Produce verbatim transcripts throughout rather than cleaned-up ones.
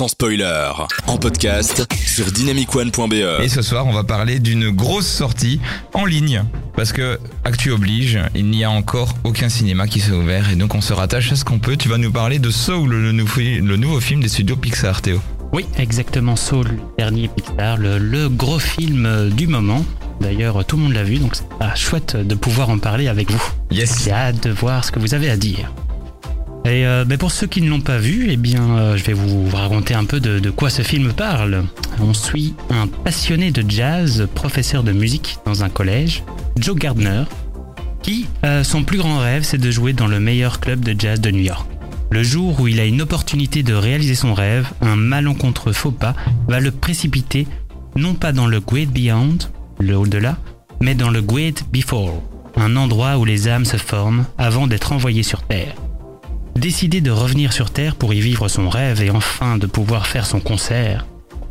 sans spoiler, en podcast sur dynamicone point b e. Et ce soir, on va parler d'une grosse sortie en ligne, parce que actu oblige, il n'y a encore aucun cinéma qui s'est ouvert, et donc on se rattache à ce qu'on peut. Tu vas nous parler de Soul, le, nou- le nouveau film des studios Pixar, Théo. Oui, exactement, Soul, le dernier Pixar, le, le gros film du moment. D'ailleurs, tout le monde l'a vu, donc c'est ah, chouette de pouvoir en parler avec vous. Yes. J'ai hâte de voir ce que vous avez à dire. Et euh, ben pour ceux qui ne l'ont pas vu, eh bien, euh, je vais vous raconter un peu de, de quoi ce film parle. On suit un passionné de jazz, professeur de musique dans un collège, Joe Gardner, qui, euh, son plus grand rêve, c'est de jouer dans le meilleur club de jazz de New York. Le jour où il a une opportunité de réaliser son rêve, un malencontreux faux pas va le précipiter, non pas dans le Great Beyond, le au-delà, mais dans le Great Before, un endroit où les âmes se forment avant d'être envoyées sur Terre. Décidé de revenir sur Terre pour y vivre son rêve et enfin de pouvoir faire son concert,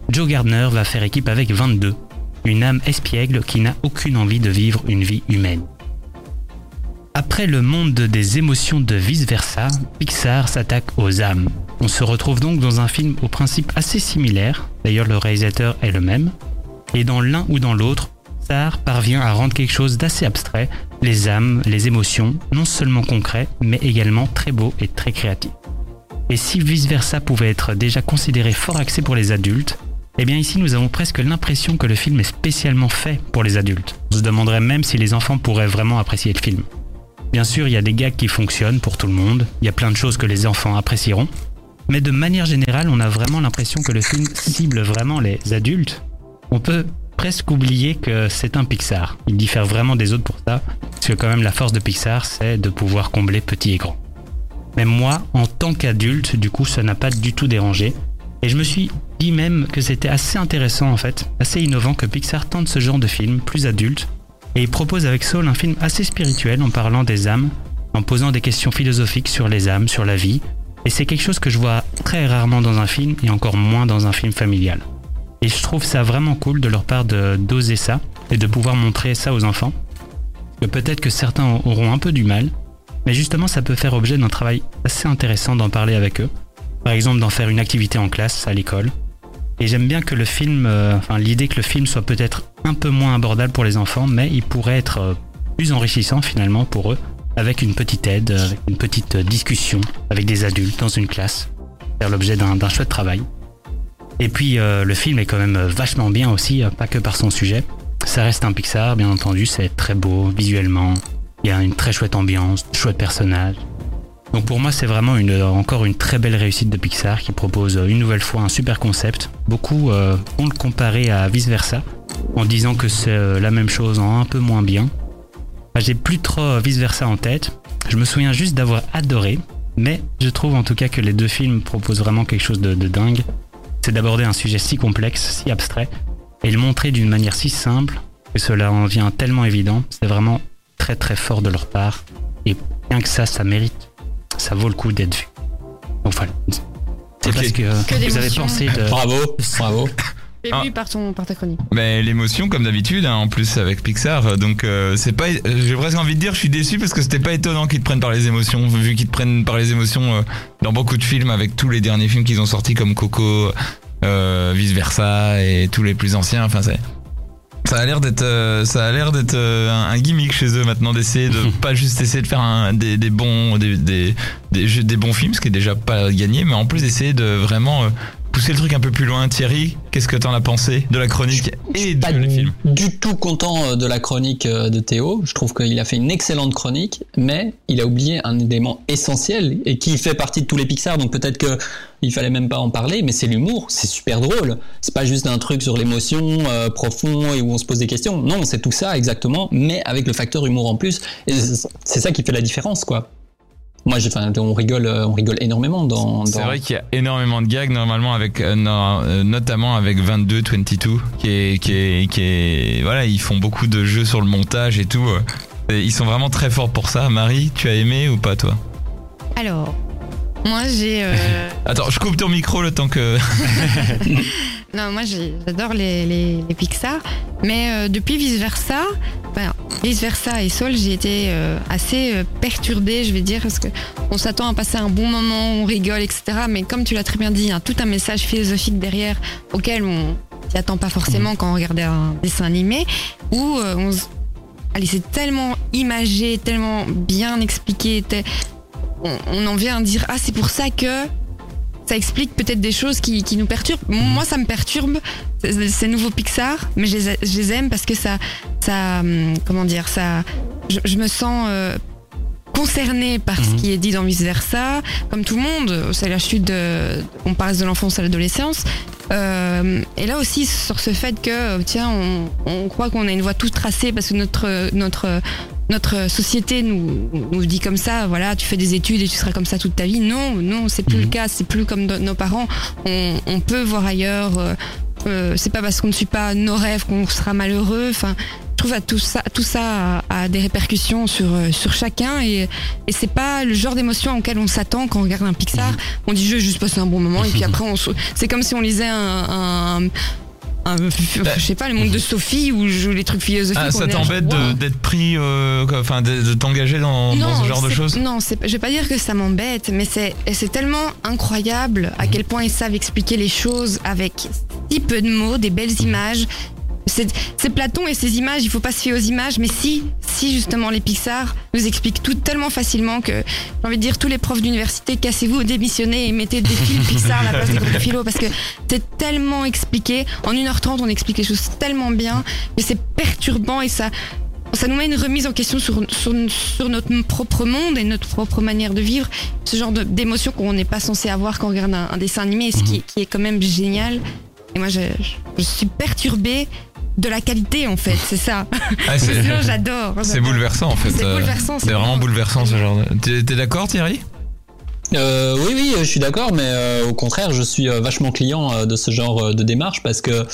Joe Gardner va faire équipe avec vingt-deux, une âme espiègle qui n'a aucune envie de vivre une vie humaine. Après le monde des émotions de Vice-Versa, Pixar s'attaque aux âmes. On se retrouve donc dans un film au principe assez similaire, d'ailleurs le réalisateur est le même, et dans l'un ou dans l'autre, Pixar parvient à rendre quelque chose d'assez abstrait, les âmes, les émotions, non seulement concret, mais également très beau et très créatif. Et si Vice-Versa pouvait être déjà considéré fort axé pour les adultes, eh bien ici nous avons presque l'impression que le film est spécialement fait pour les adultes. On se demanderait même si les enfants pourraient vraiment apprécier le film. Bien sûr, il y a des gags qui fonctionnent pour tout le monde, il y a plein de choses que les enfants apprécieront, mais de manière générale, on a vraiment l'impression que le film cible vraiment les adultes. On peut presque oublier que c'est un Pixar. Il diffère vraiment des autres pour ça, parce que quand même la force de Pixar, c'est de pouvoir combler petit et grand. Mais moi, en tant qu'adulte, du coup, ça n'a pas du tout dérangé. Et je me suis dit même que c'était assez intéressant en fait, assez innovant que Pixar tente ce genre de film plus adulte. Et il propose avec Soul un film assez spirituel en parlant des âmes, en posant des questions philosophiques sur les âmes, sur la vie. Et c'est quelque chose que je vois très rarement dans un film et encore moins dans un film familial. Et je trouve ça vraiment cool de leur part de, d'oser ça et de pouvoir montrer ça aux enfants. Que peut-être que certains auront un peu du mal, mais justement ça peut faire objet d'un travail assez intéressant d'en parler avec eux. Par exemple d'en faire une activité en classe, à l'école. Et j'aime bien que le film, euh, enfin l'idée que le film soit peut-être un peu moins abordable pour les enfants, mais il pourrait être euh, plus enrichissant finalement pour eux, avec une petite aide, avec une petite discussion, avec des adultes dans une classe. Faire l'objet d'un, d'un chouette travail. Et puis euh, le film est quand même vachement bien aussi, pas que par son sujet. Ça reste un Pixar, bien entendu, c'est très beau visuellement, il y a une très chouette ambiance, chouette personnage. Donc pour moi c'est vraiment une, encore une très belle réussite de Pixar qui propose une nouvelle fois un super concept. Beaucoup euh, ont le comparé à Vice-Versa en disant que c'est la même chose en un peu moins bien. Enfin, j'ai plus trop Vice-Versa en tête, je me souviens juste d'avoir adoré, mais je trouve en tout cas que les deux films proposent vraiment quelque chose de, de dingue. C'est d'aborder un sujet si complexe, si abstrait, et le montrer d'une manière si simple que cela en vient tellement évident. C'est vraiment très très fort de leur part, et rien que ça, ça mérite, ça vaut le coup d'être vu. Donc voilà, c'est okay. Parce que, que vous émotions. Avez pensé de... Bravo, bravo. Et ah. Lui par, ton, par ta chronique. Mais l'émotion comme d'habitude hein, en plus avec Pixar. Donc euh, c'est pas, j'ai presque envie de dire je suis déçu parce que c'était pas étonnant qu'ils te prennent par les émotions. Vu qu'ils te prennent par les émotions euh, dans beaucoup de films, avec tous les derniers films qu'ils ont sortis comme Coco, euh, Vice-Versa et tous les plus anciens. Enfin c'est, ça a l'air d'être, euh, ça a l'air d'être euh, un, un gimmick chez eux maintenant, d'essayer de pas juste essayer de faire un, des, des bons des, des, des, des bons films, ce qui est déjà pas gagné, mais en plus essayer de vraiment euh, pousser le truc un peu plus loin. Thierry, qu'est-ce que t'en as pensé de la chronique et du film ? Je suis pas du tout content de la chronique de Théo. Je trouve qu'il a fait une excellente chronique, mais il a oublié un élément essentiel et qui fait partie de tous les Pixar, donc peut-être que il fallait même pas en parler, mais c'est l'humour, c'est super drôle. C'est pas juste un truc sur l'émotion euh, profond et où on se pose des questions. Non, c'est tout ça exactement, mais avec le facteur humour en plus. Et c'est ça qui fait la différence, quoi. Moi, j'ai, enfin, on rigole, on rigole énormément dans, dans. C'est vrai qu'il y a énormément de gags normalement avec, euh, non, euh, notamment avec vingt-deux, vingt-deux, qui est, qui est, qui est, voilà, ils font beaucoup de jeux sur le montage et tout. Euh, et ils sont vraiment très forts pour ça. Marie, tu as aimé ou pas toi ? Alors, moi j'ai. Euh... Attends, je coupe ton micro le temps que. Non, moi j'ai, j'adore les, les, les Pixar, mais euh, depuis Vice-Versa, ben. Bah, Vice-Versa et Soul, j'ai été euh, assez euh, perturbée, je vais dire, parce qu'on s'attend à passer un bon moment, on rigole, et cetera. Mais comme tu l'as très bien dit, il y a tout un message philosophique derrière auquel on s'y attend pas forcément quand on regardait un dessin animé, où euh, on se... Allez, c'est tellement imagé, tellement bien expliqué, t- on, on en vient à dire « Ah, c'est pour ça que... » Ça explique peut-être des choses qui, qui nous perturbent. Moi, ça me perturbe, ces nouveaux Pixar, mais je les, je les aime parce que ça, ça comment dire, ça, je, je me sens euh, concernée par mm-hmm. ce qui est dit dans Vice-Versa, comme tout le monde. C'est la chute, de, on passe de l'enfance à l'adolescence. Euh, et là aussi, sur ce fait que, tiens, on, on croit qu'on a une voie toute tracée parce que notre, notre, notre société nous, nous dit comme ça, voilà, tu fais des études et tu seras comme ça toute ta vie. Non, non, c'est plus mmh. le cas, c'est plus comme de, nos parents. On, on peut voir ailleurs, euh, euh, c'est pas parce qu'on ne suit pas nos rêves qu'on sera malheureux. Enfin, je trouve à tout ça, tout ça a, a des répercussions sur, sur chacun et, et c'est pas le genre d'émotion auquel on s'attend quand on regarde un Pixar. On dit je vais juste passer un bon moment et puis après on se... c'est comme si on lisait un, un Un, je sais pas, le monde de Sophie ou les trucs philosophiques. Ah, ça t'embête de, d'être pris, euh, quoi, enfin, de, de t'engager dans, non, dans ce genre de choses? Non, c'est, je vais pas dire que ça m'embête, mais c'est, c'est tellement incroyable à quel point ils savent expliquer les choses avec si peu de mots, des belles images. C'est, c'est Platon et ses images, il faut pas se fier aux images, mais si, si justement les Pixar nous expliquent tout tellement facilement que j'ai envie de dire tous les profs d'université, cassez-vous, démissionnez et mettez des films Pixar à la place des groupes philo parce que c'est tellement expliqué. En une heure trente, on explique les choses tellement bien, mais c'est perturbant et ça, ça nous met une remise en question sur, sur, sur notre propre monde et notre propre manière de vivre. Ce genre de, d'émotion qu'on n'est pas censé avoir quand on regarde un, un dessin animé, ce qui, qui est quand même génial. Et moi, je, je suis perturbée de la qualité en fait, c'est ça. Ah, c'est... Sinon, j'adore. C'est bouleversant en fait. C'est, bouleversant, c'est, c'est vraiment bouleversant ce genre de... T'es, t'es d'accord Thierry ? Euh, oui, oui, je suis d'accord, mais euh, au contraire, je suis vachement client de ce genre de démarche parce que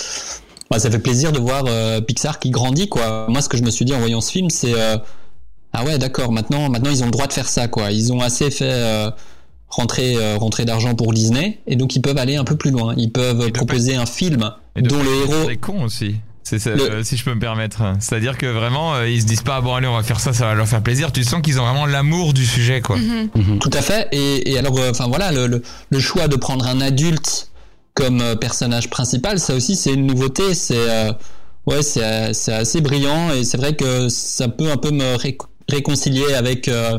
bah, ça fait plaisir de voir euh, Pixar qui grandit, quoi. Moi, ce que je me suis dit en voyant ce film, c'est euh, ah ouais, d'accord, maintenant, maintenant ils ont le droit de faire ça, quoi. Ils ont assez fait... Euh, Rentrer, euh, rentrer d'argent pour Disney et donc ils peuvent aller un peu plus loin, ils peuvent proposer fait... un film dont le héros c'est con aussi, c'est ça, le... euh, si je peux me permettre, c'est à dire que vraiment euh, ils se disent pas bon allez on va faire ça, ça va leur faire plaisir, tu sens qu'ils ont vraiment l'amour du sujet quoi. Mm-hmm. Mm-hmm. Tout à fait et, et alors enfin euh, voilà le, le, le choix de prendre un adulte comme euh, personnage principal, ça aussi c'est une nouveauté, c'est euh, ouais c'est, c'est assez brillant et c'est vrai que ça peut un peu me ré- réconcilier avec euh,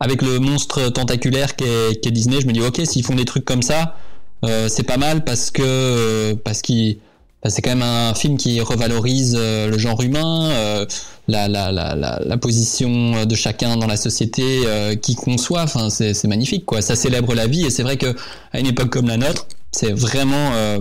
avec le monstre tentaculaire qu'est, qu'est Disney. Je me dis ok, s'ils font des trucs comme ça euh, c'est pas mal parce que euh, parce qu'il bah, c'est quand même un film qui revalorise euh, le genre humain, euh, la, la la la la position de chacun dans la société euh, qui conçoit, enfin c'est c'est magnifique quoi, ça célèbre la vie et c'est vrai que à une époque comme la nôtre c'est vraiment euh,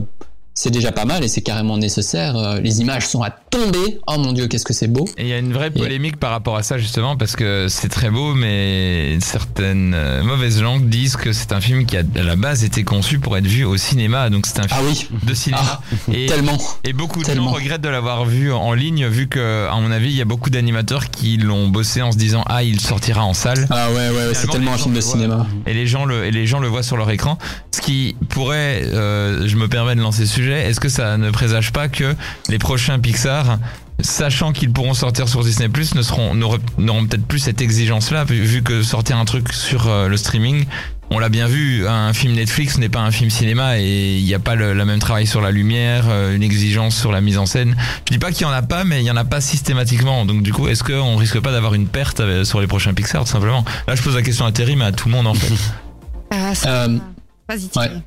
c'est déjà pas mal et c'est carrément nécessaire. Les images sont à tomber. Oh mon Dieu, qu'est-ce que c'est beau. Et il y a une vraie polémique et... par rapport à ça justement parce que c'est très beau mais certaines mauvaises langues disent que c'est un film qui a, à la base était conçu pour être vu au cinéma. Donc c'est un film ah oui. de cinéma. Ah, et, tellement. Et beaucoup de tellement. gens regrettent de l'avoir vu en ligne vu que, à mon avis, il y a beaucoup d'animateurs qui l'ont bossé en se disant « Ah, il sortira en salle. » Ah ouais, ouais, ouais c'est tellement un film de cinéma. Et les gens le, et les gens le voient sur leur écran. Ce qui pourrait, euh, je me permets de lancer ce sujet, est-ce que ça ne présage pas que les prochains Pixar, sachant qu'ils pourront sortir sur Disney+, ne seront, n'auront peut-être plus cette exigence-là, vu que sortir un truc sur le streaming, on l'a bien vu, un film Netflix n'est pas un film cinéma et il n'y a pas le, la même travail sur la lumière, une exigence sur la mise en scène. Je dis pas qu'il y en a pas, mais il y en a pas systématiquement. Donc du coup, est-ce qu'on risque pas d'avoir une perte sur les prochains Pixar, tout simplement ? Là, je pose la question à Terry, mais à tout le monde en fait. Ah, ça, euh, vas-y Thierry. Ouais.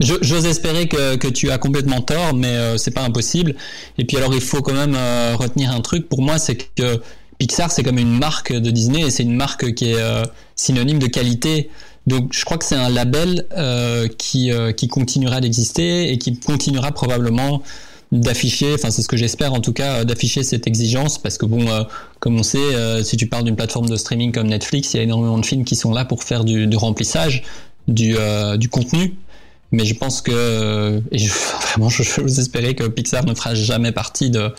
Je, j'ose espérer que, que tu as complètement tort, mais euh, c'est pas impossible. Et puis alors, il faut quand même euh, retenir un truc. Pour moi, c'est que Pixar, c'est comme une marque de Disney et c'est une marque qui est euh, synonyme de qualité. Donc, je crois que c'est un label euh, qui euh, qui continuera d'exister et qui continuera probablement d'afficher. Enfin, c'est ce que j'espère en tout cas, euh, d'afficher cette exigence, parce que bon, euh, comme on sait, euh, si tu parles d'une plateforme de streaming comme Netflix, il y a énormément de films qui sont là pour faire du, du remplissage, du euh, du contenu. Mais je pense que, et je, vraiment, je veux espérer que Pixar ne fera jamais partie de,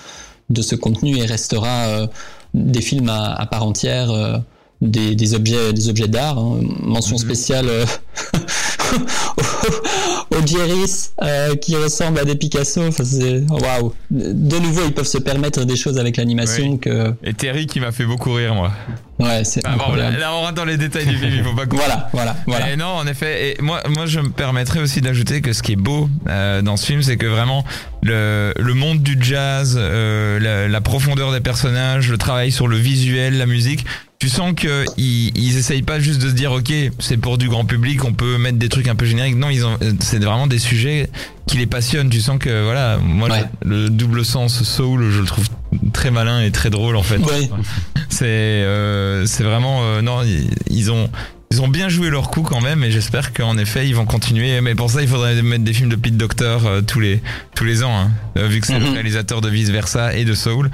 de ce contenu et restera euh, des films à, à part entière, euh, des, des objets, des objets d'art. Hein. Mention spéciale euh, aux, l'iris euh, qui ressemble à des Picasso. Enfin, c'est waouh. De nouveau, ils peuvent se permettre des choses avec l'animation oui. que. Et Terry qui m'a fait beaucoup rire, moi. Ouais, c'est. Ah, bon, là, là, on rentre dans les détails du film. Il faut pas. Voilà, voilà, voilà. Et non, en effet. Et moi, moi, je me permettrais aussi d'ajouter que ce qui est beau euh, dans ce film, c'est que vraiment le le monde du jazz, euh, la, la profondeur des personnages, le travail sur le visuel, la musique. Tu sens que ils, ils essayent pas juste de se dire ok c'est pour du grand public, on peut mettre des trucs un peu génériques. Non, ils ont, c'est vraiment des sujets qui les passionnent. Tu sens que voilà, moi ouais. le, le double sens Soul, je le trouve très malin et très drôle en fait. Ouais. C'est euh, c'est vraiment euh, non ils, ils ont ils ont bien joué leur coup quand même et j'espère qu'en effet ils vont continuer. Mais pour ça il faudrait mettre des films de Pete Docter euh, tous les tous les ans hein, vu que c'est mm-hmm. le réalisateur de Vice-Versa et de Soul.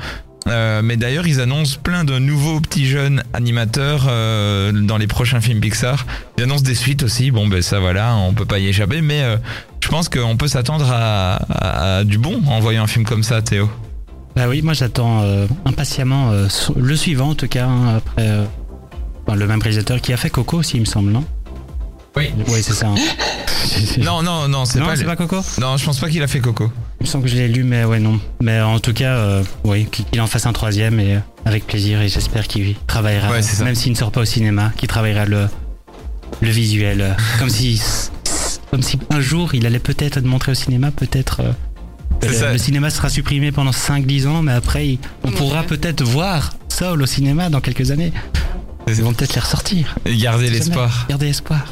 Euh, mais d'ailleurs ils annoncent plein de nouveaux petits jeunes animateurs euh, dans les prochains films Pixar. Ils annoncent des suites aussi. Bon ben ça voilà, on peut pas y échapper. Mais euh, je pense qu'on peut s'attendre à, à, à du bon en voyant un film comme ça, Théo. Bah oui, moi j'attends euh, impatiemment euh, le suivant en tout cas. Hein, après euh, enfin, le même réalisateur qui a fait Coco aussi, il me semble, non ? Oui. Oui, c'est ça. Hein. non, non, non, c'est non, pas. Non, c'est pas Coco ? Non, je pense pas qu'il a fait Coco. Il me semble que je l'ai lu, mais ouais, non. Mais en tout cas, euh, oui, qu'il en fasse un troisième et euh, avec plaisir. Et j'espère qu'il travaillera, ouais, c'est ça. Même s'il ne sort pas au cinéma, qu'il travaillera le le visuel, euh, comme si comme si un jour il allait peut-être être montré au cinéma, peut-être. Euh, le, le cinéma sera supprimé pendant cinq dix ans, mais après, il, on ouais. pourra peut-être voir Soul au cinéma dans quelques années. Ils vont peut-être les ressortir. Et garder l'espoir. Garder l'espoir.